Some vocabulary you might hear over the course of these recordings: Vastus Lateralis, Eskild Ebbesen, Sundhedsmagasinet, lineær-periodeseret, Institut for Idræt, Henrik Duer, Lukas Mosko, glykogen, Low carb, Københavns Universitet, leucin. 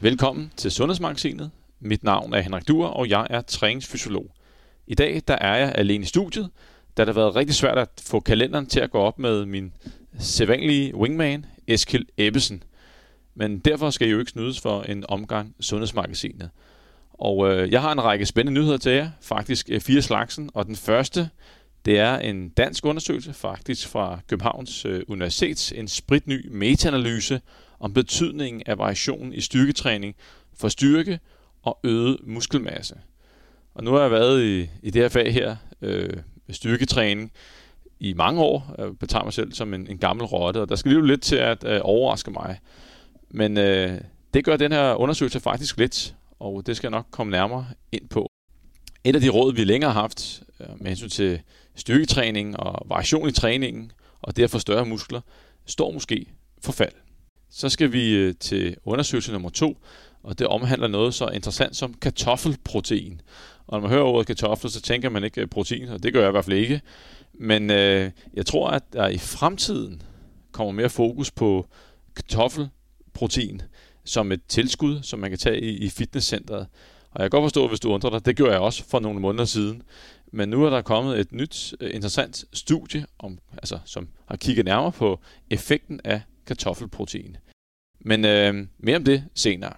Velkommen til Sundhedsmagasinet. Mit navn er Henrik Duer, og jeg er træningsfysiolog. I dag der er jeg alene i studiet, da det har været rigtig svært at få kalenderen til at gå op med min sædvanlige wingman, Eskild Ebbesen. Men derfor skal I jo ikke snydes for en omgang Sundhedsmagasinet. Og jeg har en række spændende nyheder til jer, faktisk 4 slagsen. Og den første, det er en dansk undersøgelse, faktisk fra Københavns Universitet, en spritny metaanalyse om betydningen af variationen i styrketræning for styrke og øget muskelmasse. Og nu har jeg været i det her fag her, styrketræning, i mange år. Jeg betegner mig selv som en gammel rotte, og der skal lige lidt til at overraske mig. Men det gør den her undersøgelse faktisk lidt, og det skal jeg nok komme nærmere ind på. Et af de råd, vi længere har haft med hensyn til styrketræning og variation i træningen, og derfor større muskler, står måske for fald. Så skal vi til undersøgelse nummer 2, og det omhandler noget så interessant som kartoffelprotein. Og når man hører ordet kartofler, så tænker man ikke protein, og det gør jeg i hvert fald ikke. Men jeg tror, at der i fremtiden kommer mere fokus på kartoffelprotein som et tilskud, som man kan tage i fitnesscenteret. Og jeg kan godt forstå, hvis du undrer dig, det gjorde jeg også for nogle måneder siden. Men nu er der kommet et nyt interessant studie, som har kigget nærmere på effekten af kartoffelprotein. Men mere om det senere.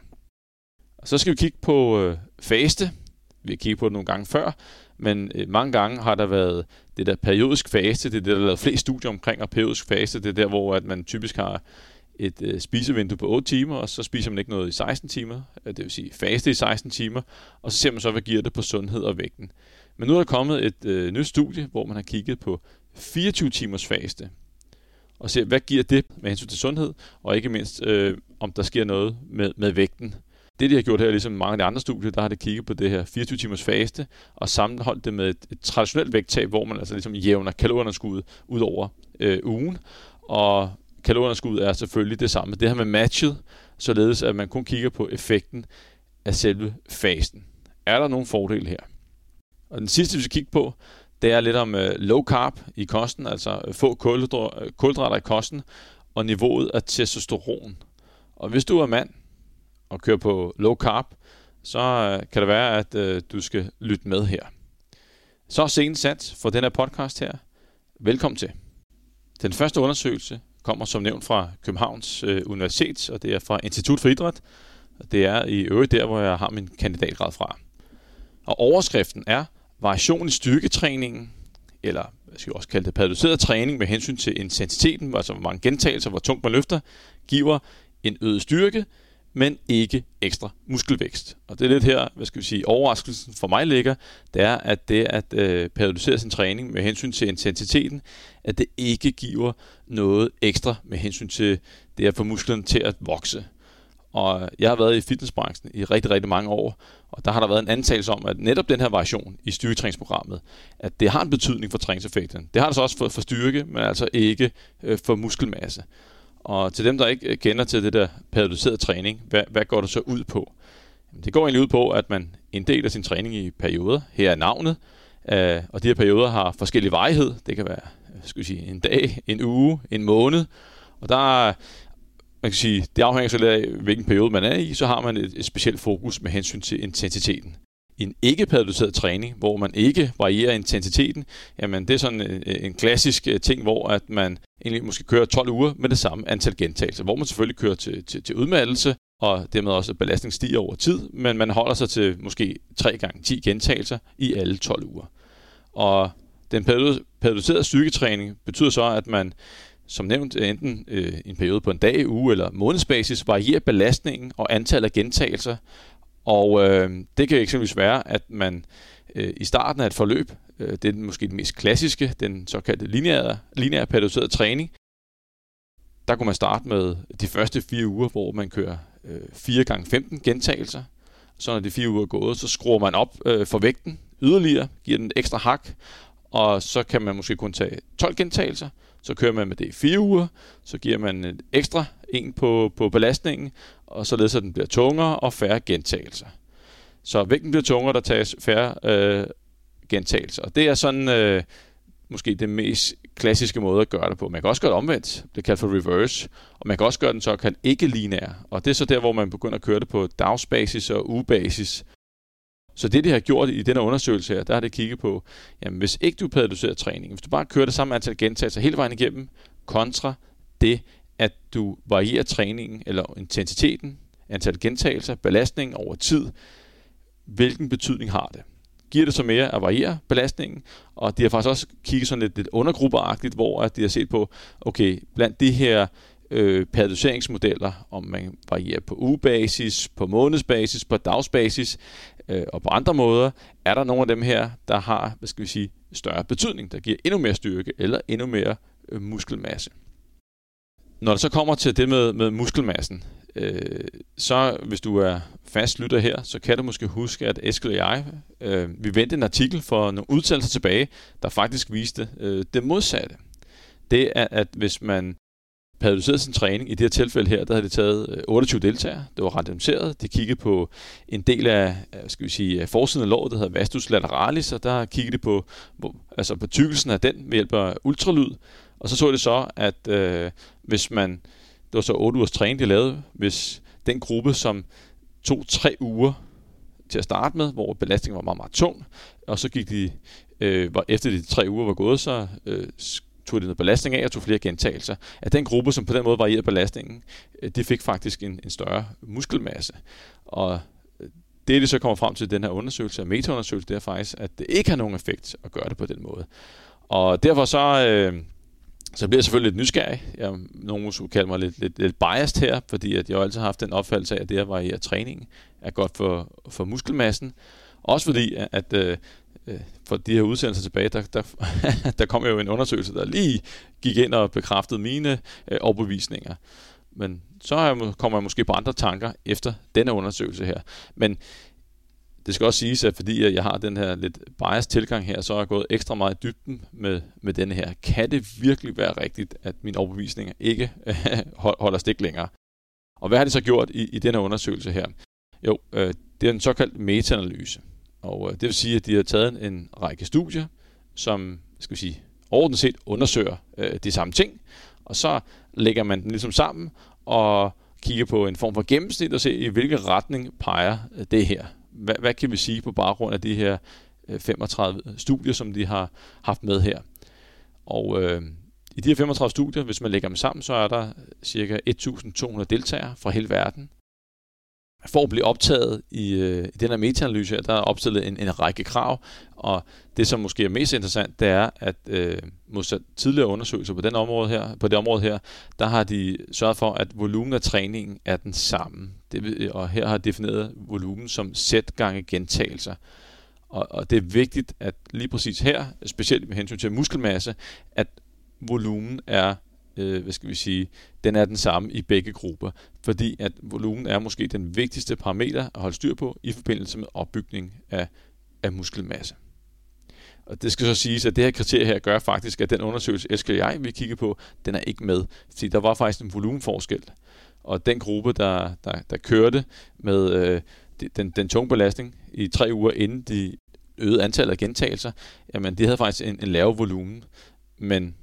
Og så skal vi kigge på faste. Vi har kigget på det nogle gange før, men mange gange har der været det der periodisk faste. Det er det, der er lavet flest studier omkring, og periodisk faste, det er der, hvor at man typisk har et spisevindue på 8 timer, og så spiser man ikke noget i 16 timer, det vil sige faste i 16 timer, og så ser man så, hvad giver det på sundhed og vægten. Men nu er der kommet et nyt studie, hvor man har kigget på 24 timers faste, og ser, hvad giver det med hensyn til sundhed, og ikke mindst, om der sker noget med vægten. Det, de har gjort her, ligesom mange af de andre studier, der har det kigget på det her 24 timers faste, og sammenholdt det med et traditionelt vægttab, hvor man altså ligesom jævner kalorieunderskuddet ud over ugen, og kalorieunderskud er selvfølgelig det samme. Det har man matchet, således at man kun kigger på effekten af selve fasten. Er der nogle fordele her? Og den sidste, vi skal kigge på, det er lidt om low carb i kosten, altså få kulhydrater i kosten, og niveauet af testosteron. Og hvis du er mand og kører på low carb, så kan det være, at du skal lytte med her. Så scenen sat for den her podcast her. Velkommen til. Den første undersøgelse kommer som nævnt fra Københavns Universitet, og det er fra Institut for Idræt. Og det er i øvrigt der, hvor jeg har min kandidatgrad fra. Og overskriften er variation i styrketræningen, eller jeg skal også kalde det periodiseret træning med hensyn til intensiteten, altså hvor mange gentagelser, hvor tungt man løfter, giver en øget styrke, men ikke ekstra muskelvækst. Og det er lidt her, overraskelsen for mig ligger, det er, at periodisere sin træning med hensyn til intensiteten, at det ikke giver noget ekstra med hensyn til det at få musklerne til at vokse. Og jeg har været i fitnessbranchen i rigtig, rigtig mange år, og der har der været en antagelse om, at netop den her variation i styrketræningsprogrammet, at det har en betydning for træningseffekten. Det har det så også for styrke, men altså ikke for muskelmasse. Og til dem, der ikke kender til det der periodiserede træning, hvad går det så ud på? Det går egentlig ud på, at man inddeler sin træning i perioder. Her er navnet. Og de her perioder har forskellig varighed. Det kan være en dag, en uge, en måned. Og der det afhænger så lidt af, hvilken periode man er i, så har man et specielt fokus med hensyn til intensiteten. I en ikke-periodiseret træning, hvor man ikke varierer intensiteten, jamen det er sådan en klassisk ting, hvor at man egentlig måske kører 12 uger med det samme antal gentagelser, hvor man selvfølgelig kører til udmattelse, og dermed også belastning stiger over tid, men man holder sig til måske 3x10 gentagelser i alle 12 uger. Og den periodiserede styrketræning betyder så, at man som nævnt enten en periode på en dag, uge eller månedsbasis varierer belastningen og antallet af gentagelser. Og det kan eksempelvis være, at man i starten af et forløb, det er måske den mest klassiske, den såkaldte lineære periodiserede træning, der kunne man starte med de første 4 uger, hvor man kører 4x15 gentagelser. Så når de 4 uger er gået, så skruer man op for vægten yderligere, giver den et ekstra hak, og så kan man måske kun tage 12 gentagelser. Så kører man med det i 4 uger, så giver man et ekstra en på belastningen, og således at den bliver tungere og færre gentagelser. Så vægten bliver tungere, der tages færre gentagelser. Og det er sådan måske det mest klassiske måde at gøre det på. Man kan også gøre det omvendt, det kaldes for reverse, og man kan også gøre den såkaldt ikke-linær, og det er så der, hvor man begynder at køre det på dagsbasis og ugebasis. Så det, de har gjort i den her undersøgelse her, der har det kigget på, jamen hvis ikke du periodiserer træningen, hvis du bare kører det samme antal gentagelser hele vejen igennem, kontra det, at du varierer træningen eller intensiteten, antal gentagelser, belastningen over tid, hvilken betydning har det? Giver det så mere at variere belastningen? Og de har faktisk også kigget sådan lidt undergrupperagtigt, hvor de har set på, okay, blandt de her periodiseringsmodeller, om man varierer på ugebasis, på månedsbasis, på dagsbasis og på andre måder, er der nogle af dem her, der har, hvad skal vi sige, større betydning, der giver endnu mere styrke eller endnu mere muskelmasse. Når det så kommer til det med muskelmassen, så hvis du er fastlytter her, så kan du måske huske, at Eskild og jeg, vi vendte en artikel for nogle udtalelser tilbage, der faktisk viste det modsatte. Det er, at hvis man periodiserede sin træning, i det her tilfælde her, der havde det taget 28 deltagere, det var randomiseret, de kiggede på en del af, skal vi sige, forsiden af låret, der hedder Vastus Lateralis, og der kiggede de på, altså på tykkelsen af den ved hjælp af ultralyd, og så det så, at hvis man, det var så 8 ugers træning, de lavede, hvis den gruppe, som tog 3 uger til at starte med, hvor belastningen var meget, meget tung, og så gik de, efter de 3 uger var gået, så tog de noget belastning af og tog flere gentagelser. At den gruppe, som på den måde varierede belastningen, de fik faktisk en større muskelmasse. Og det så kommer frem til i den her undersøgelse, og metaundersøgelse, det er faktisk, at det ikke har nogen effekt at gøre det på den måde. Og derfor så... Så jeg bliver selvfølgelig lidt nysgerrig. Nogle skulle kalde mig lidt biased her, fordi at jeg jo altid har haft den opfattelse af, at det at variere træningen er godt for muskelmassen. Også fordi, at for de her udsendelser tilbage, der kom jo en undersøgelse, der lige gik ind og bekræftede mine overbevisninger. Men så kommer jeg måske på andre tanker efter denne undersøgelse her. Men det skal også siges, at fordi jeg har den her lidt bias tilgang her, så er jeg gået ekstra meget i dybden med denne her. Kan det virkelig være rigtigt, at mine overbevisninger ikke holder stik længere? Og hvad har de så gjort i denne undersøgelse her? Jo, det er en såkaldt metaanalyse. Og det vil sige, at de har taget en række studier, som skal vi sige, overordnet set undersøger de samme ting. Og så lægger man den ligesom sammen og kigger på en form for gennemsnit og ser, i hvilken retning peger det her. Hvad kan vi sige på baggrund af de her 35 studier, som de har haft med her? Og i de her 35 studier, hvis man lægger dem sammen, så er der ca. 1.200 deltagere fra hele verden. For at blive optaget i den her metaanalyse her, der er opstillet en række krav, og det, som måske er mest interessant, det er, at modsat tidligere undersøgelser på det område her, der har de sørget for, at volumen af træningen er den samme. Og her har defineret volumen som sæt gange gentagelser. Og det er vigtigt, at lige præcis her, specielt med hensyn til muskelmasse, at volumen er den er den samme i begge grupper, fordi at volumen er måske den vigtigste parameter at holde styr på i forbindelse med opbygning af muskelmasse. Og det skal så siges, at det her kriterie her gør faktisk, at den undersøgelse, Eskild og jeg vil kigge på, den er ikke med, fordi der var faktisk en volumenforskel. Og den gruppe, der kørte med den tunge belastning i 3 uger inden de øgede antallet af gentagelser, jamen de havde faktisk en lav volumen, men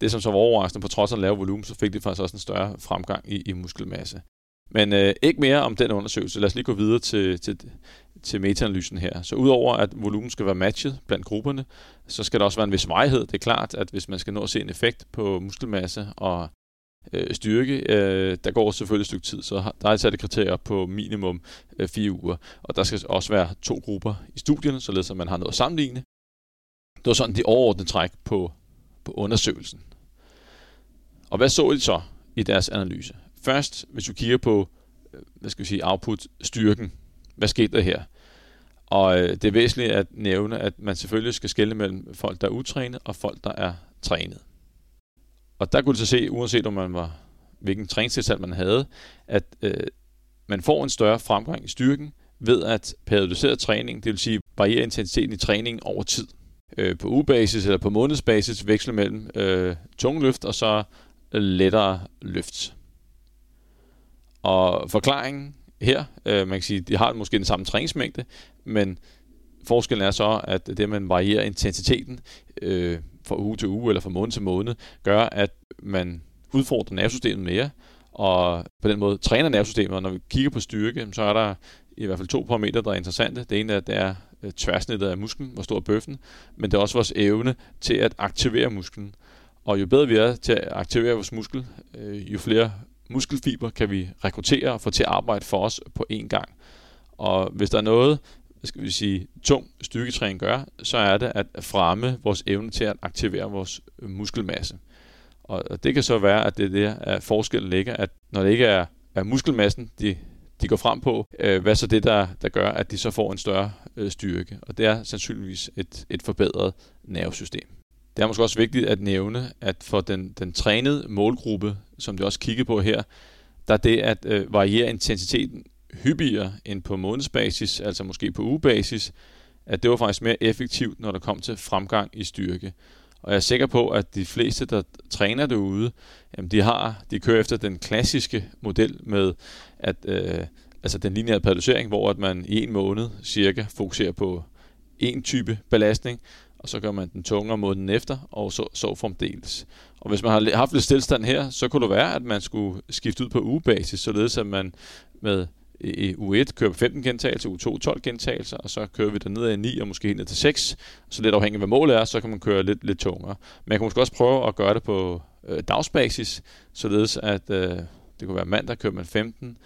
det, som så var overraskende, på trods af lav volumen, så fik det faktisk også en større fremgang i muskelmasse. Men ikke mere om den undersøgelse. Lad os lige gå videre til metaanalysen her. Så udover at volumen skal være matchet blandt grupperne, så skal der også være en vis varighed. Det er klart, at hvis man skal nå at se en effekt på muskelmasse og styrke, der går selvfølgelig et stykke tid, så der er sat et kriterier på minimum 4 uger. Og der skal også være 2 grupper i studierne, således at man har noget at sammenligne. Det var sådan de overordnede træk på undersøgelsen. Og hvad så de så i deres analyse? Først, hvis du kigger på, output-styrken. Hvad skete der her? Og det er væsentligt at nævne, at man selvfølgelig skal skelne mellem folk, der er utrænet, og folk, der er trænet. Og der kunne du så se, uanset om man var, hvilken træningstilstand man havde, at man får en større fremgang i styrken ved at periodisere træning, det vil sige variere intensiteten i træningen over tid. På ugebasis eller på månedsbasis veksle mellem tunge løft og så lettere løft. Og forklaringen her, man kan sige, de har måske den samme træningsmængde, men forskellen er så, at det, man varierer intensiteten fra uge til uge eller fra måned til måned, gør, at man udfordrer nervesystemet mere, og på den måde træner nervesystemet. Og når vi kigger på styrke, så er der i hvert fald 2 parametre, der er interessante. Det ene er, at det er tværsnittet af musklen, hvor stor er bøffen, men det er også vores evne til at aktivere musklen. Og jo bedre vi er til at aktivere vores muskel, jo flere muskelfiber kan vi rekruttere og få til at arbejde for os på én gang. Og hvis der er noget, skal vi sige, tung styrketræning gør, så er det at fremme vores evne til at aktivere vores muskelmasse. Og det kan så være, at det er der, at forskellen ligger, at når det ikke er muskelmassen, de går frem på, hvad så det, der gør, at de så får en større styrke. Og det er sandsynligvis et forbedret nervesystem. Det er måske også vigtigt at nævne, at for den trænede målgruppe, som det også kigger på her, der er det at variere intensiteten hyppigere end på månedsbasis, altså måske på ugebasis, at det var faktisk mere effektivt, når der kom til fremgang i styrke. Og jeg er sikker på, at de fleste, der træner derude, jamen de kører efter den klassiske model med at altså den lineære periodisering, hvor at man i en måned cirka fokuserer på en type belastning, og så gør man den tungere måneden efter, og så fremdeles. Og hvis man har haft lidt stillstand her, så kunne det være, at man skulle skifte ud på ugebasis, således at man med i uge 1 kører vi 15 gentagelser, uge 2 12 gentagelser, og så kører vi dernede af 9 og måske ned til 6. Så lidt afhængig af, hvad målet er, så kan man køre lidt tungere. Men jeg kan måske også prøve at gøre det på dagsbasis, således at det kunne være mandag kører man 15,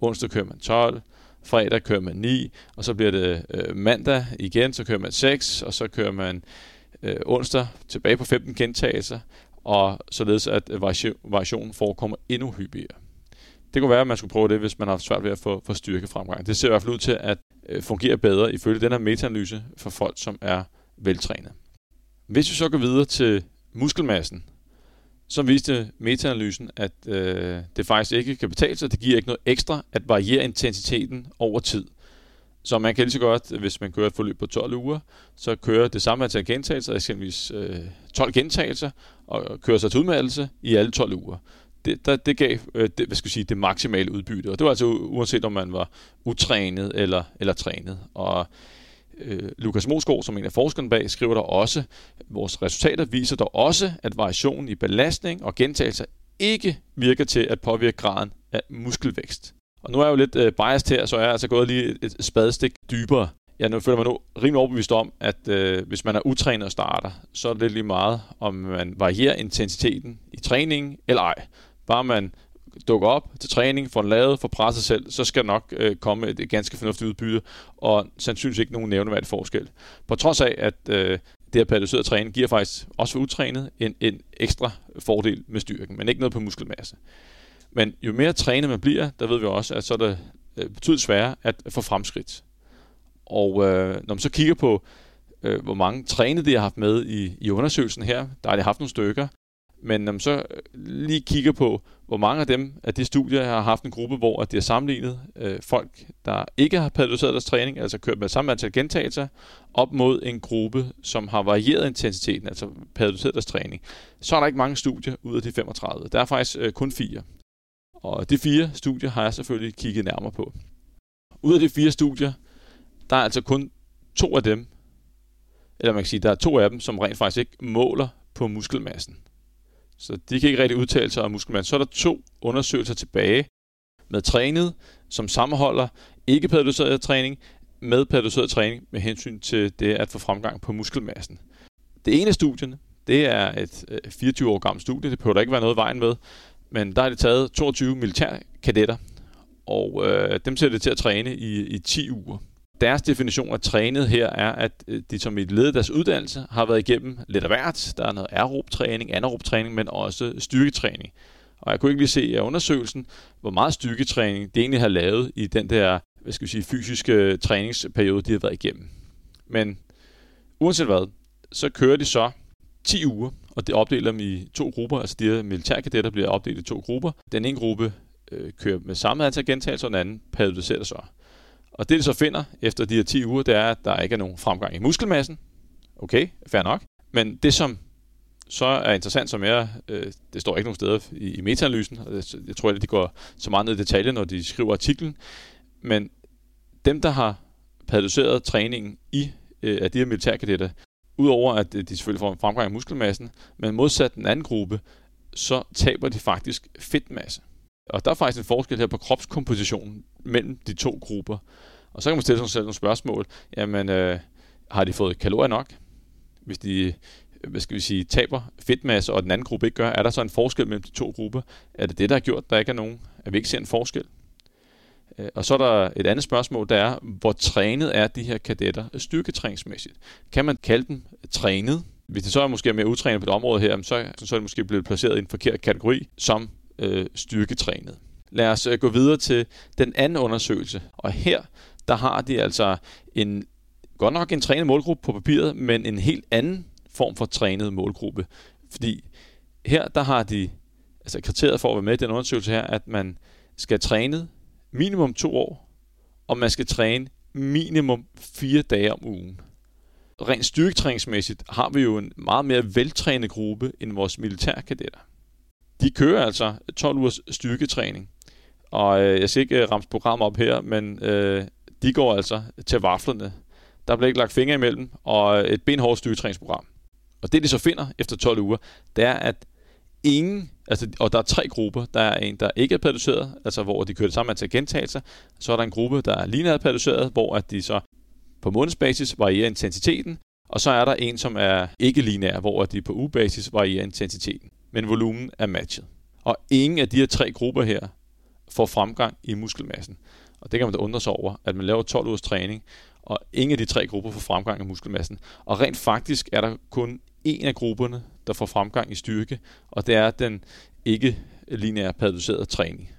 onsdag kører man 12, fredag kører man 9, og så bliver det mandag igen, så kører man 6, og så kører man onsdag tilbage på 15 gentagelser, og således at variationen forekommer endnu hyppigere. Det kunne være, at man skulle prøve det, hvis man har haft svært ved at få styrkefremgang. Det ser i hvert fald ud til at fungere bedre ifølge den her meta-analyse for folk, som er veltrænede. Hvis vi så går videre til muskelmassen, så viste meta-analysen, at det faktisk ikke kan betale sig. Det giver ikke noget ekstra at variere intensiteten over tid. Så man kan lige så godt, hvis man kører et forløb på 12 uger, så kører det samme antal gentagelser, eksempelvis 12 gentagelser, og kører sig til udmattelse i alle 12 uger. Det gav det maksimale udbytte, og det var altså uanset om man var utrænet eller trænet. Og Lukas Mosko, som en af forskerne bag, skriver der også, at vores resultater viser der også, at variationen i belastning og gentagelser ikke virker til at påvirke graden af muskelvækst. Og nu er jeg jo lidt biased her, så jeg er altså gået lige et spadestik dybere. Jeg føler mig nu rimelig overbevist om, at hvis man er utrænet og starter, så er det lige meget, om man varierer intensiteten i træningen eller ej. Bare man dukker op til træning, får den lavet, får presset selv, så skal nok komme et ganske fornuftigt udbytte, og sandsynligvis ikke nogen nævneværdig forskel. På trods af, at det her periodiserede træning giver faktisk også for utrænet en ekstra fordel med styrken, men ikke noget på muskelmasse. Men jo mere trænet man bliver, der ved vi også, at så er det betydeligt sværere at få fremskridt. Og når man så kigger på, hvor mange trænede de har haft med i undersøgelsen her, der har de haft nogle stykker, men når man så lige kigger på, hvor mange af dem af de studier har haft en gruppe, hvor de har sammenlignet folk, der ikke har periodiseret deres træning, altså kørt med samme antal gentagelser, op mod en gruppe, som har varieret intensiteten, altså periodiseret deres træning, så er der ikke mange studier ud af de 35. Der er faktisk kun 4. Og de 4 studier har jeg selvfølgelig kigget nærmere på. Ud af de 4 studier, der er altså kun 2 af dem, eller man kan sige, der er 2 af dem, som rent faktisk ikke måler på muskelmassen. Så de kan ikke rigtig udtale sig om muskelmassen. Så er der 2 undersøgelser tilbage med trænet, som sammenholder ikke periodiseret træning med periodiseret træning med hensyn til det at få fremgang på muskelmassen. Det ene af studierne, det er et 24 år gammelt studie, det behøver der ikke være noget i vejen med, men der har de taget 22 militærkadetter, og dem sætter det til at træne i 10 uger. Deres definition af trænet her er, at de som i et led af deres uddannelse har været igennem lidt af hvert. Der er noget aerobtræning, anaerobtræning, men også styrketræning. Og jeg kunne ikke lige se af undersøgelsen, hvor meget styrketræning de egentlig har lavet i den der fysiske træningsperiode, de har været igennem. Men uanset hvad, så kører de så 10 uger, og det opdeler dem i 2 grupper. Altså de her militærkadetter bliver opdelt i 2 grupper. Den ene gruppe kører med samme antal gentagelser, og den anden periodiserer så. Og det, de så finder efter de her 10 uger, det er, at der ikke er nogen fremgang i muskelmassen. Okay, fair nok. Men det, som så er interessant, som jeg, det står ikke nogen steder i metaanalysen, og jeg tror ikke, de går så meget ned i detaljer, når de skriver artiklen, men dem, der har periodiseret træningen af de her militærkadetter, udover at de selvfølgelig får en fremgang af muskelmassen, men modsat den anden gruppe, så taber de faktisk fedtmasse. Og der er faktisk en forskel her på kropskompositionen mellem de to grupper. Og så kan man stille sig selv nogle spørgsmål. Jamen, har de fået kalorier nok? Hvis de, hvad skal vi sige, taber fedtmasse, og den anden gruppe ikke gør, er der så en forskel mellem de to grupper? Er det det, der har gjort, der ikke er nogen? At vi ikke ser en forskel? Og så er der et andet spørgsmål, der er, hvor trænet er de her kadetter styrketræningsmæssigt? Kan man kalde dem trænet? Hvis det så er måske mere utrænet på det område her, så er det måske blevet placeret i en forkert kategori som styrketrænet. Lad os gå videre til den anden undersøgelse. Og her, der har de altså en godt nok en trænet målgruppe på papiret, men en helt anden form for trænet målgruppe. Fordi her, der har de altså kriteriet for at være med i den undersøgelse her, at man skal træne minimum 2 år, og man skal træne minimum 4 dage om ugen. Rent styrketræningsmæssigt har vi jo en meget mere veltrænet gruppe end vores militærkadetter. De kører altså 12 ugers styrketræning, og jeg skal ikke ramse programmet op her, men de går altså til vaflerne. Der bliver ikke lagt fingre imellem, og et benhårdt styrketræningsprogram. Og det de så finder efter 12 uger, det er, at ingen, altså, og der er 3 grupper. Der er en, der ikke er periodiseret, altså hvor de kører det samme antal gentagelser. Så er der en gruppe, der er lineært periodiseret, hvor at de så på månedsbasis varierer intensiteten. Og så er der en, som er ikke lineær, hvor de på ugebasis varierer intensiteten. Men volumen er matchet. Og ingen af de her 3 grupper her får fremgang i muskelmassen. Og det kan man da undre sig over, at man laver 12 ugers træning, og ingen af de 3 grupper får fremgang i muskelmassen. Og rent faktisk er der kun en af grupperne, der får fremgang i styrke, og det er den ikke-lineære periodiserede træning.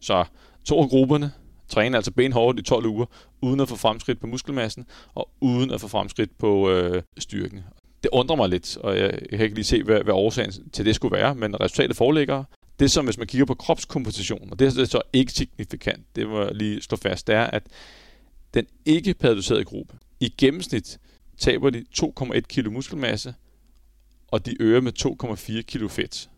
Så 2 af grupperne træner altså benhårdt i 12 uger, uden at få fremskridt på muskelmassen, og uden at få fremskridt på styrken. Det undrer mig lidt, og jeg kan ikke lige se, hvad årsagen til det skulle være, men resultatet foreligger. Det er som, hvis man kigger på kropskomposition, og det er så ikke signifikant, det må jeg lige slå fast, det er, at den ikke-periodiserede gruppe i gennemsnit taber de 2,1 kilo muskelmasse, og de øger med 2,4 kilo fedt.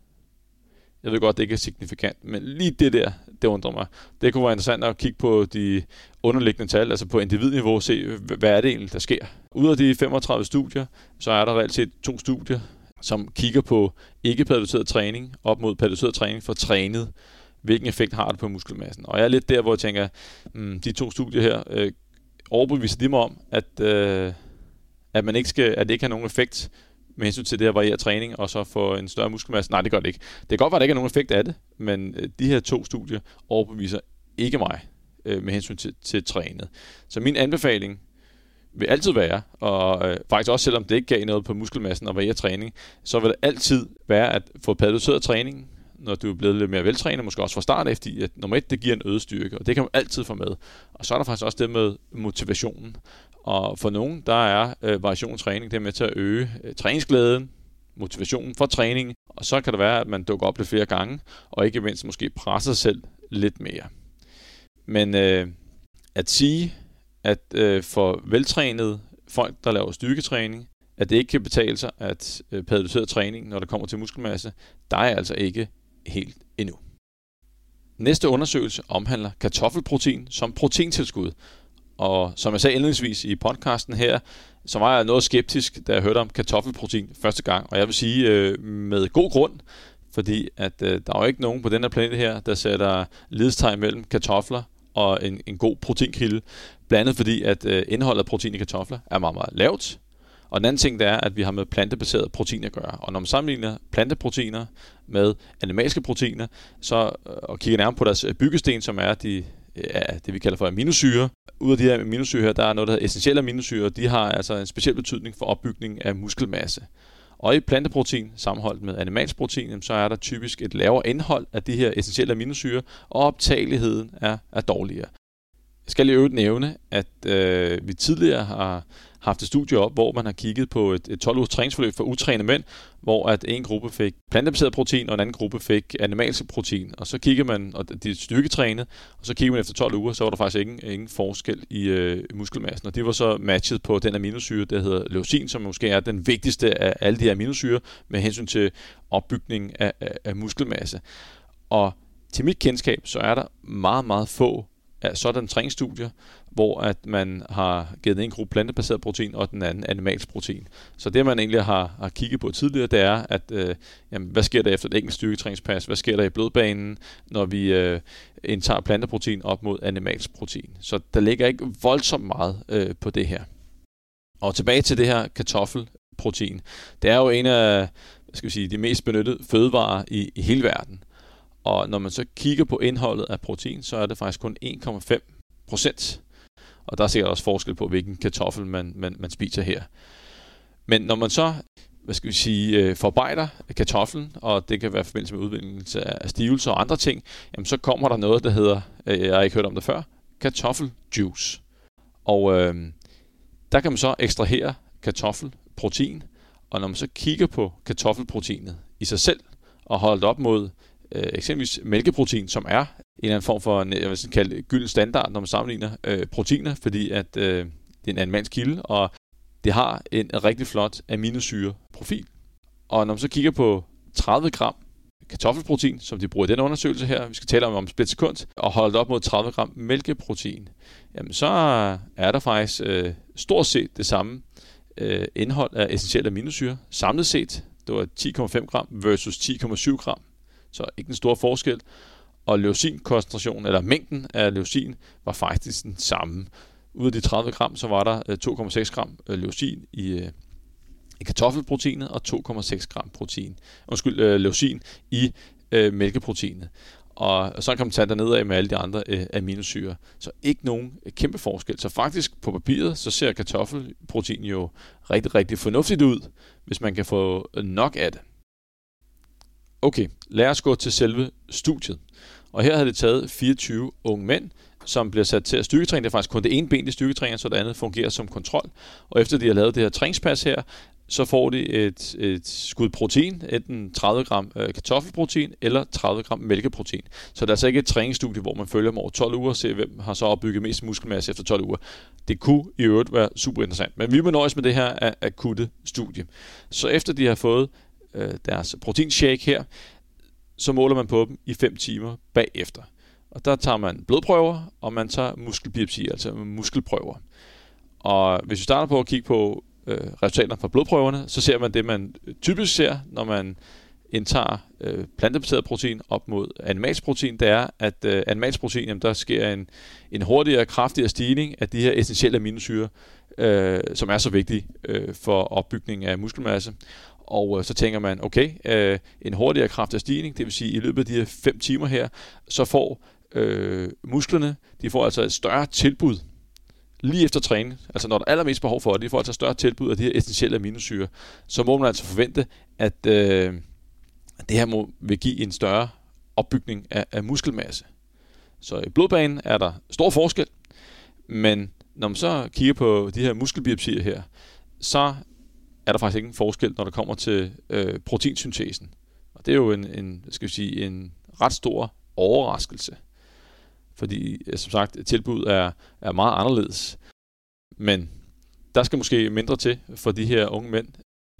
Jeg ved godt, det ikke er signifikant, men lige det der, det undrer mig. Det kunne være interessant at kigge på de underliggende tal, altså på individniveau, og se, hvad er det egentlig, der sker. Ud af de 35 studier, så er der reelt set 2 studier, som kigger på ikke-periodiseret træning op mod periodiseret træning for trænet. Hvilken effekt har det på muskelmassen? Og jeg er lidt der, hvor jeg tænker, de 2 studier her overbeviser de mig om, at man ikke skal, at det ikke har nogen effekt med hensyn til det at variere træning og så få en større muskelmasse. Nej, det gør det ikke. Det kan godt være, at der ikke er nogen effekt af det, men de her 2 studier overbeviser ikke mig med hensyn til trænet. Så min anbefaling vil altid være, og faktisk også selvom det ikke gav noget på muskelmassen og variere træning, så vil det altid være at få periodiseret træningen, når du er blevet lidt mere veltrænet, måske også fra start efter, at nummer 1, det giver en øget styrke, og det kan man altid få med. Og så er der faktisk også det med motivationen. Og for nogen, der er variationstræning, det er med til at øge træningsglæden, motivationen for træningen, og så kan det være, at man dukker op lidt flere gange, og ikke mindst måske presser sig selv lidt mere. Men at sige, at for veltrænede folk, der laver styrketræning, at det ikke kan betale sig at periodisere træning, når det kommer til muskelmasse, der er altså ikke helt endnu. Næste undersøgelse omhandler kartoffelprotein som proteintilskud. Og som jeg sagde indledningsvis i podcasten her, så var jeg noget skeptisk, da jeg hørte om kartoffelprotein første gang. Og jeg vil sige med god grund, fordi at der er jo ikke nogen på den her planet her, der sætter lidestegn mellem kartofler og en god proteinkilde. Blandt andet fordi, at indholdet af protein i kartofler er meget, meget lavt. Og den anden ting, der er, at vi har med plantebaseret protein at gøre. Og når man sammenligner planteproteiner med animalske proteiner, så og kigger nærmere på deres byggesten, som er det, vi kalder for aminosyre. Ud af de her aminosyre her, der er noget, der hedder essentielle aminosyre, og de har altså en speciel betydning for opbygningen af muskelmasse. Og i planteprotein, sammenholdt med animalsk protein, så er der typisk et lavere indhold af de her essentielle aminosyre, og optageligheden er dårligere. Jeg skal lige øvrigt nævne, at vi tidligere har haft et studie op, hvor man har kigget på et 12-ugers træningsforløb for utrænede mænd, hvor at en gruppe fik plantebaseret protein, og en anden gruppe fik animalsk protein. Og så kigger man, og de er styrketrænede, og så kigger man efter 12 uger, så var der faktisk ingen forskel i muskelmassen. Og det var så matchet på den aminosyre, der hedder leucin, som måske er den vigtigste af alle de aminosyre med hensyn til opbygningen af muskelmasse. Og til mit kendskab, så er der meget, meget få sådan træningsstudier, hvor at man har givet en gruppe plantebaseret protein og den anden animalsk protein. Så det man egentlig har kigget på tidligere, det er, at jamen, hvad sker der efter et enkelt styrketræningspas? Hvad sker der i blodbanen, når vi indtager planteprotein op mod animalsk protein? Så der ligger ikke voldsomt meget på det her. Og tilbage til det her kartoffelprotein. Det er jo en af de mest benyttede fødevarer i hele verden. Og når man så kigger på indholdet af protein, så er det faktisk kun 1,5%. Og der er sikkert også forskel på, hvilken kartoffel man spiser her. Men når man så, forarbejder kartoflen, og det kan være i forbindelse med udviklelse af stivelse og andre ting, jamen så kommer der noget, der hedder, jeg har ikke hørt om det før, kartoffeljuice. Og der kan man så ekstrahere kartoffelprotein, og når man så kigger på kartoffelproteinet i sig selv, og holder det op mod eksempelvis mælkeprotein, som er en eller anden form for, jeg vil kalde det gylden standard, når man sammenligner proteiner, fordi at det er en animalsk kilde, og det har en rigtig flot aminosyreprofil. Og når man så kigger på 30 gram kartoffelprotein, som de bruger i den undersøgelse her, vi skal tale om et sekund, og holde op mod 30 gram mælkeprotein, jamen så er der faktisk stort set det samme indhold af essentielle aminosyre. Samlet set, det var 10,5 gram versus 10,7 gram. Så ikke den store forskel. Og leucinkoncentrationen, eller mængden af leucin, var faktisk den samme. Ud af de 30 gram, så var der 2,6 gram leucin i kartoffelproteinet, og 2,6 gram leucin i mælkeproteinet. Og så kan man tage dernede af med alle de andre aminosyre. Så ikke nogen kæmpe forskel. Så faktisk på papiret, så ser kartoffelprotein jo rigtig, rigtig fornuftigt ud, hvis man kan få nok af det. Okay, lad os gå til selve studiet. Og her havde det taget 24 unge mænd, som bliver sat til at styrketræne. Det er faktisk kun det ene ben, de styrketræner, så det andet fungerer som kontrol. Og efter de har lavet det her træningspas her, så får de et skud protein, enten 30 gram kartoffelprotein eller 30 gram mælkeprotein. Så det er altså ikke et træningsstudie, hvor man følger dem over 12 uger og ser, hvem har så opbygget mest muskelmasse efter 12 uger. Det kunne i øvrigt være super interessant, men vi må nøjes med det her akutte studie. Så efter de har fået deres proteinshake her, så måler man på dem i 5 timer bagefter. Og der tager man blodprøver, og man tager muskelbiopsi, altså muskelprøver. Og hvis vi starter på at kigge på resultaterne fra blodprøverne, så ser man det, man typisk ser, når man indtager plantebaseret protein op mod animalsk protein. Det er, at animalsk protein, jamen, der sker en hurtigere, kraftigere stigning af de her essentielle aminosyre, som er så vigtige for opbygningen af muskelmasse. Og så tænker man, okay, en hurtigere kraftig stigning, det vil sige i løbet af de her 5 timer her, så får musklerne, de får altså et større tilbud lige efter træning, altså når der er allermest behov for det, de får altså et større tilbud af de her essentielle aminosyre, så må man altså forvente, at det her vil give en større opbygning af muskelmasse. Så i blodbanen er der stor forskel, men når man så kigger på de her muskelbiopsier her, så er der faktisk ikke en forskel, når det kommer til proteinsyntesen. Og det er jo en ret stor overraskelse. Fordi, som sagt, tilbud er meget anderledes. Men der skal måske mindre til for de her unge mænd,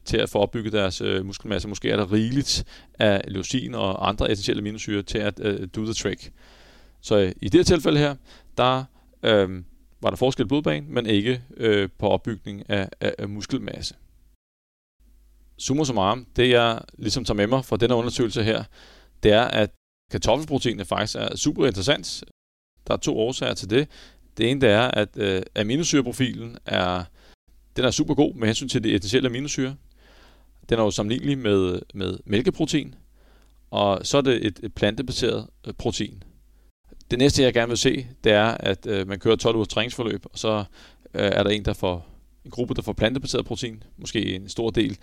til at få opbygget deres muskelmasse. Måske er der rigeligt af leucin og andre essentielle aminosyre til at do the trick. Så i det her tilfælde her, der var der forskel i blodbanen, men ikke på opbygning af muskelmasse. Summa summarum, det jeg ligesom tager med mig fra denne undersøgelse her, det er, at kartoffelproteinet faktisk er super interessant. Der er 2 årsager til det. Det ene, det er, at aminosyreprofilen den er super god med hensyn til de essentielle aminosyre. Den er jo sammenlignelig med mælkeprotein, og så er det et plantebaseret protein. Det næste, jeg gerne vil se, det er, at man kører 12 ugers træningsforløb, og så er der en gruppe, der får plantebaseret protein, måske en stor del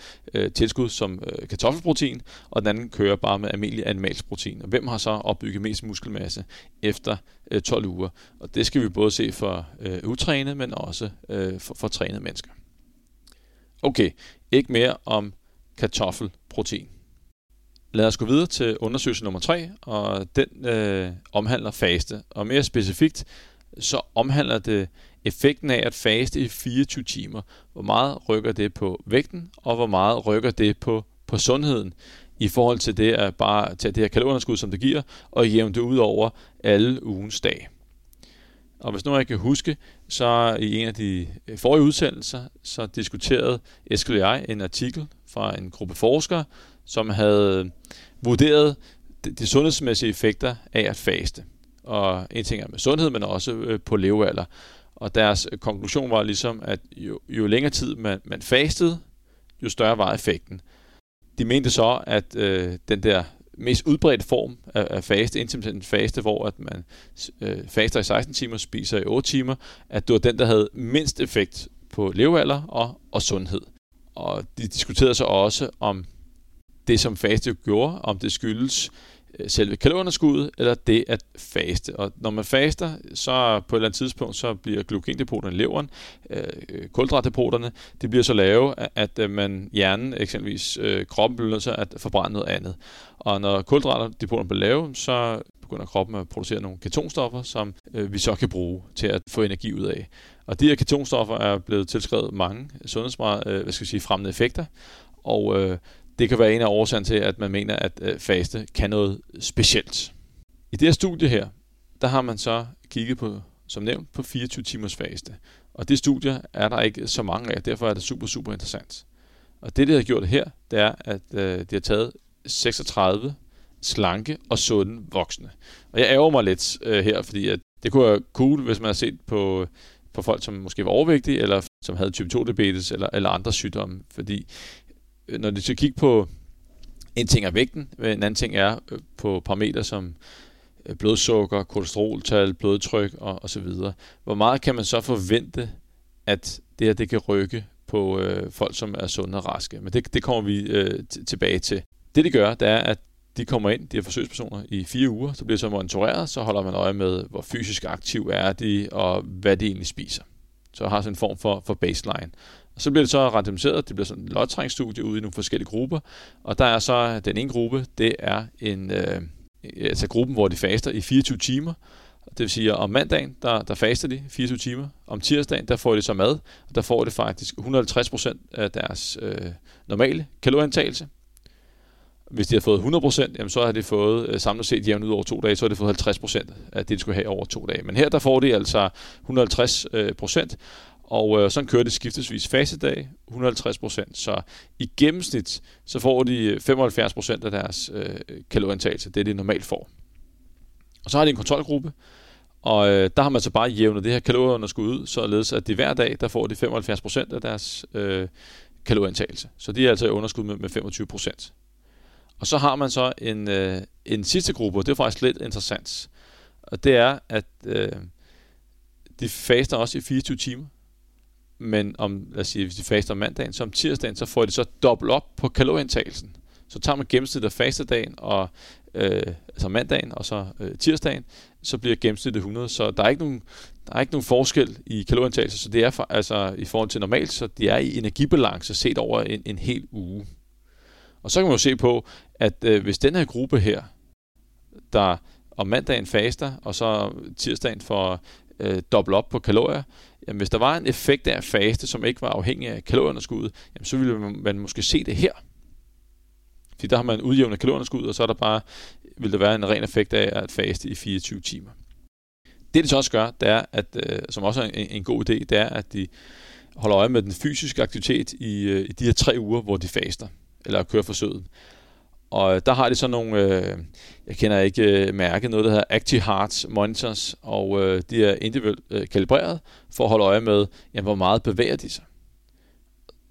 tilskud som kartoffelprotein, og den anden kører bare med almindelig animalsk protein. Og hvem har så opbygget mest muskelmasse efter 12 uger? Og det skal vi både se for utrænede, men også for trænede mennesker. Okay, ikke mere om kartoffelprotein. Lad os gå videre til undersøgelse nummer 3, og den omhandler faste. Og mere specifikt, så omhandler det effekten af at faste i 24 timer. Hvor meget rykker det på vægten, og hvor meget rykker det på sundheden, i forhold til det at bare tage det her kalorieunderskud, som det giver, og jævne det ud over alle ugens dage. Og hvis nu jeg kan huske, så i en af de forrige udsendelser, så diskuterede Eskild og jeg en artikel fra en gruppe forskere, som havde vurderet de sundhedsmæssige effekter af at faste. Og en ting er med sundhed, men også på levealder. Og deres konklusion var ligesom, at jo længere tid man fastede, jo større var effekten. De mente så, at den der mest udbredte form af faste, intermittent faste, hvor at man faster i 16 timer, spiser i 8 timer, at det var den, der havde mindst effekt på levealder og sundhed. Og de diskuterede så også om det, som faste gjorde, om det skyldes selve kalorieunderskuddet eller det at faste. Og når man faster, så på et eller andet tidspunkt, så bliver glykogendepoterne i leveren, kulhydratdepoterne, de bliver så lave, at man hjernen, eksempelvis kroppen, bliver nødt til at forbrænde noget andet. Og når kulhydratdepoterne bliver lave, så begynder kroppen at producere nogle ketonstoffer, som vi så kan bruge til at få energi ud af. Og de her ketonstoffer er blevet tilskrevet mange fremmende effekter, og det kan være en af årsagerne til, at man mener, at faste kan noget specielt. I det her studie her, der har man så kigget på, som nævnt, på 24 timers faste. Og det studie er der ikke så mange af, derfor er det super, super interessant. Og det, de har gjort her, det er, at de har taget 36 slanke og sunde voksne. Og jeg ærger mig lidt her, fordi at det kunne være cool, hvis man har set på folk, som måske var overvægtige, eller som havde type 2-diabetes, eller andre sygdomme, fordi når de skal kigge på, en ting er vægten, en anden ting er på parametre som blodsukker, kolesteroltal, blodtryk og så videre. Hvor meget kan man så forvente, at det her det kan rykke på folk, som er sunde og raske? Men det kommer vi tilbage til. Det de gør, det er, at de kommer ind, de her forsøgspersoner, i 4 uger. Så bliver de så monitoreret, så holder man øje med, hvor fysisk aktiv er de, og hvad de egentlig spiser. Så har sådan en form for baseline. Så bliver det så randomiseret, det bliver sådan en lodtrækningsstudie ude i nogle forskellige grupper, og der er så den ene gruppe, det er altså gruppen, hvor de faster i 24 timer, det vil sige, om mandagen, der faster de 24 timer, om tirsdagen, der får de så mad, og der får de faktisk 150% af deres normale kalorieindtagelse. Hvis de har fået 100%, jamen så har de fået samlet set jævnt ud over 2 dage, så har de fået 50% af det, de skulle have over 2 dage. Men her der får de altså 150%, og sådan kører det skiftesvis fastedag, 150%. Så i gennemsnit, så får de 75% af deres kalorieindtagelse, det er det normalt får. Og så har de en kontrolgruppe, og der har man så bare jævnet det her kalorieunderskud ud, således at de hver dag, der får de 75% af deres kalorieindtagelse. Så de er altså i underskud med 25%. Og så har man så en sidste gruppe, og det er faktisk lidt interessant. Og det er, at de faster også i 24 timer. Men lad os sige, hvis de faster om mandagen, så om tirsdagen, så får de så dobbelt op på kalorieindtagelsen. Så tager man gennemsnittet af fastedagen, og, altså mandagen og så tirsdagen, så bliver gennemsnittet 100. Så der er ikke nogen forskel i kalorieindtagelse, så det er altså i forhold til normalt, så de er i energibalance set over en hel uge. Og så kan man jo se på, at hvis den her gruppe her, der om mandagen faster, og så tirsdagen får dobbelt op på kalorier, jamen hvis der var en effekt af faste, som ikke var afhængig af kalorieunderskuddet, jamen så ville man måske se det her. Fordi der har man udjævnet kalorieunderskuddet, og så er der bare, vil der være en ren effekt af at faste i 24 timer. Det så også gør, det er, at, som også er en god idé, det er, at de holder øje med den fysiske aktivitet i de her 3 uger, hvor de faster, eller kører forsøget. Og der har de så nogle, jeg kender ikke mærket, noget der hedder Active Heart Monitors, og de er individuelt kalibreret for at holde øje med, jamen, hvor meget bevæger de sig.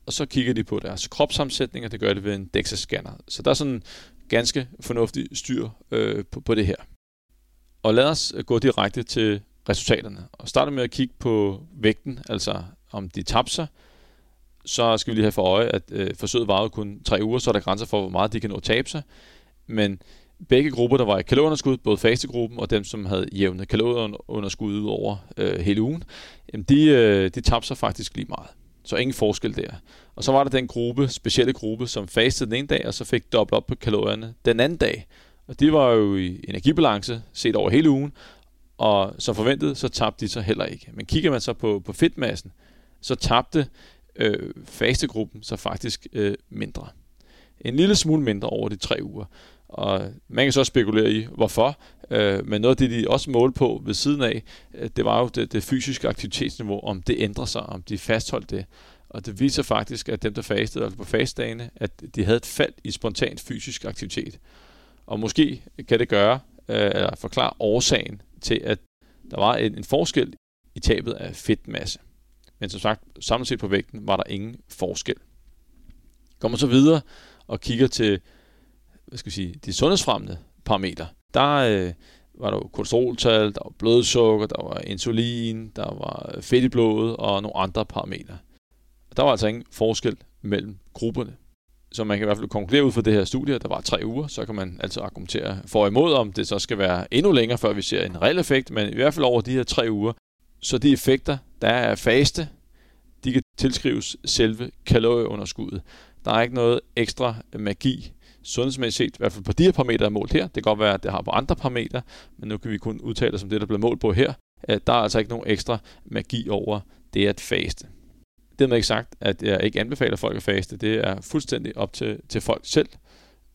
Og så kigger de på deres kropssammensætning, og det gør de ved en DEXA-scanner. Så der er sådan ganske fornuftig styr på det her. Og lad os gå direkte til resultaterne, og starte med at kigge på vægten, altså om de tabte sig. Så skal vi lige have for øje, at forsøget varede kun 3 uger, så er der grænser for, hvor meget de kan nå at tabe sig. Men begge grupper, der var i kalorieunderskud, både fastegruppen og dem, som havde jævnet kalorieunderskud ud over hele ugen, de tabte sig faktisk lige meget. Så ingen forskel der. Og så var der den specielle gruppe, som fastede den ene dag, og så fik dobbelt op på kalorierne den anden dag. Og de var jo i energibalance set over hele ugen, og som forventet, så tabte de så heller ikke. Men kigger man så på fedtmassen, så tabte fastegruppen så faktisk mindre. En lille smule mindre over de 3 uger. Og man kan så spekulere i, hvorfor. Men noget af det, de også målte på ved siden af, det var jo det fysiske aktivitetsniveau, om det ændrer sig, om de fastholdt det. Og det viser faktisk, at dem, der fastede, altså på fastdagene, at de havde et fald i spontant fysisk aktivitet. Og måske kan det gøre, eller forklare årsagen til, at der var en forskel i tabet af fedtmasse. Men som sagt, samlet set på vægten var der ingen forskel. Går man så videre og kigger til, de sundhedsfremmende parametre. Der var der jo kolesteroltal, der var blodsukker, der var insulin, der var fedt i blodet og nogle andre parametre. Der var altså ingen forskel mellem grupperne. Så man kan i hvert fald konkludere ud fra det her studie, der var 3 uger, så kan man altså argumentere for og imod, om det så skal være endnu længere, før vi ser en reel effekt, men i hvert fald over de her 3 uger. Så de effekter, der er faste, de kan tilskrives selve kalorieunderskuddet. Der er ikke noget ekstra magi sundhedsmæssigt, i hvert fald på de her parametre, der er målt her. Det kan godt være, at det har på andre parametre, men nu kan vi kun udtale os om det, der bliver målt på her. At der er altså ikke nogen ekstra magi over det at faste. Dermed ikke sagt, at jeg ikke anbefaler folk at faste. Det er fuldstændig op til folk selv.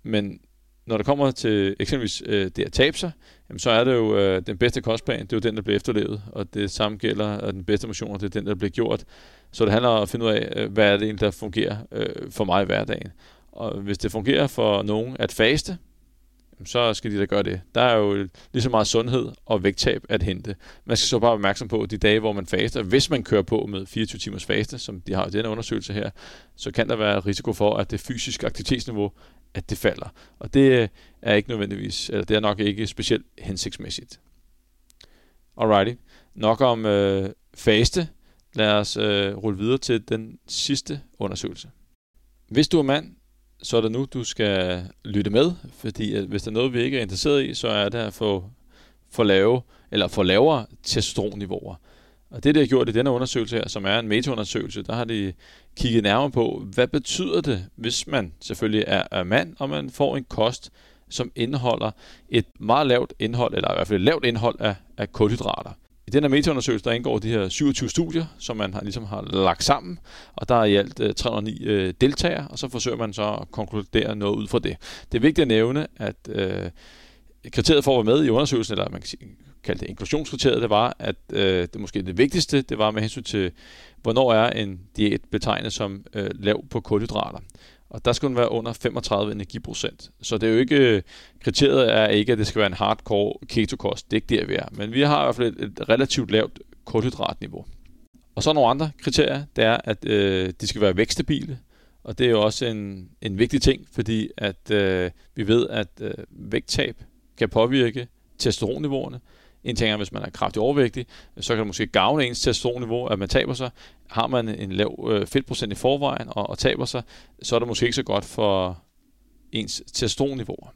Men når det kommer til eksempelvis det at tabe sig, jamen så er det jo den bedste kostplan, det er jo den, der bliver efterlevet. Og det samme gælder den bedste motion, det er den, der bliver gjort. Så det handler om at finde ud af, hvad er det egentlig, der fungerer for mig i hverdagen. Og hvis det fungerer for nogen at faste, så skal de da gøre det. Der er jo lige så meget sundhed og vægttab at hente. Man skal så bare være opmærksom på de dage, hvor man faster. Hvis man kører på med 24 timers faste, som de har i denne undersøgelse her, så kan der være risiko for, at det fysiske aktivitetsniveau, at det falder. Og det er ikke nødvendigvis, eller det er nok ikke specielt hensigtsmæssigt. Alrighty. Nok om faste. Lad os rulle videre til den sidste undersøgelse. Hvis du er mand, så er det nu, du skal lytte med, fordi hvis der er noget, vi ikke er interesseret i, så er det at få lavere testosteronniveauer. Og det, der er gjort i denne undersøgelse her, som er en metaundersøgelse, der har de kigget nærmere på, hvad betyder det, hvis man selvfølgelig er mand, og man får en kost, som indeholder et meget lavt indhold, eller i hvert fald et lavt indhold af kulhydrater. I den her metaundersøgelse, der indgår de her 27 studier, som man ligesom har lagt sammen, og der er i alt 309 deltagere, og så forsøger man så at konkludere noget ud fra det. Det er vigtigt at nævne, at kriteriet for at være med i undersøgelsen, eller man kan kalde det inklusionskriteriet, det var, at det måske det vigtigste, det var med hensyn til, hvornår er en diæt betegnet som lav på kulhydrater. Og der skal den være under 35 energiprocent. Så det er jo ikke, kriteriet er ikke, at det skal være en hardcore ketokost. Det er ikke der, vi er. Men vi har i hvert fald et relativt lavt kulhydratniveau. Og så nogle andre kriterier, det er, at de skal være vægtstabile. Og det er jo også en vigtig ting, fordi at vi ved, at vægttab kan påvirke testosteronniveauerne. En ting er, hvis man er kraftigt overvægtig, så kan det måske gavne ens testosteronniveau, at man taber sig. Har man en lav fedtprocent i forvejen og taber sig, så er det måske ikke så godt for ens testosteronniveauer.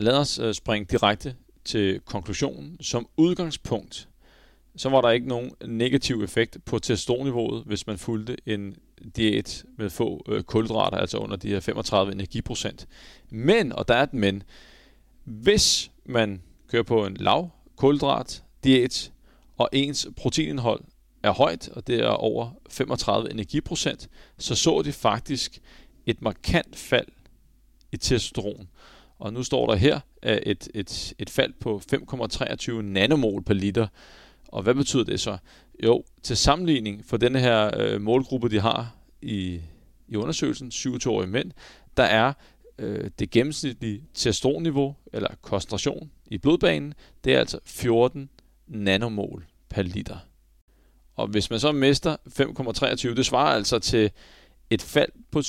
Lad os springe direkte til konklusionen. Som udgangspunkt, så var der ikke nogen negativ effekt på testosteronniveauet, hvis man fulgte en diæt med få kulhydrater, altså under de her 35 energiprocent. Men, og der er et men, hvis man kører på en lav kulhydratdiæt, og ens proteinindhold er højt, og det er over 35 energiprocent, så de faktisk et markant fald i testosteron. Og nu står der her et fald på 5,23 nanomol per liter. Og hvad betyder det så? Jo, til sammenligning for denne her målgruppe, de har i undersøgelsen, 7-2-årige mænd, der er det gennemsnitlige testosteronniveau, eller koncentration i blodbanen, det er altså 14 nanomol per liter. Og hvis man så mister 5,23, det svarer altså til et fald på 37%.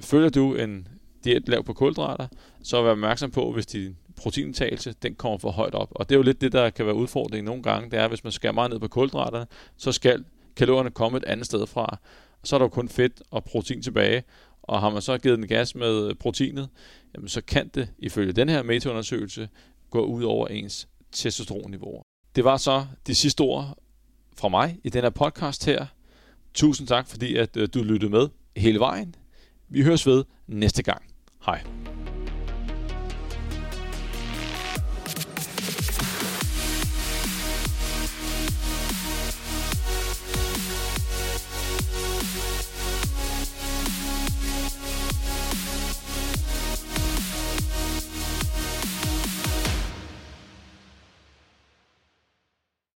Følger du en diæt lav på kulhydrater, så vær opmærksom på, hvis din proteinindtagelse den kommer for højt op. Og det er jo lidt det, der kan være udfordringen nogle gange, det er, hvis man skærer meget ned på kulhydraterne, så skal kalorierne komme et andet sted fra. Så er der kun fedt og protein tilbage, og har man så givet den gas med proteinet, jamen så kan det, ifølge den her metaundersøgelse, gå ud over ens testosteronniveauer. Det var så de sidste ord fra mig i den her podcast her. Tusind tak, fordi at du lyttede med hele vejen. Vi høres ved næste gang. Hej.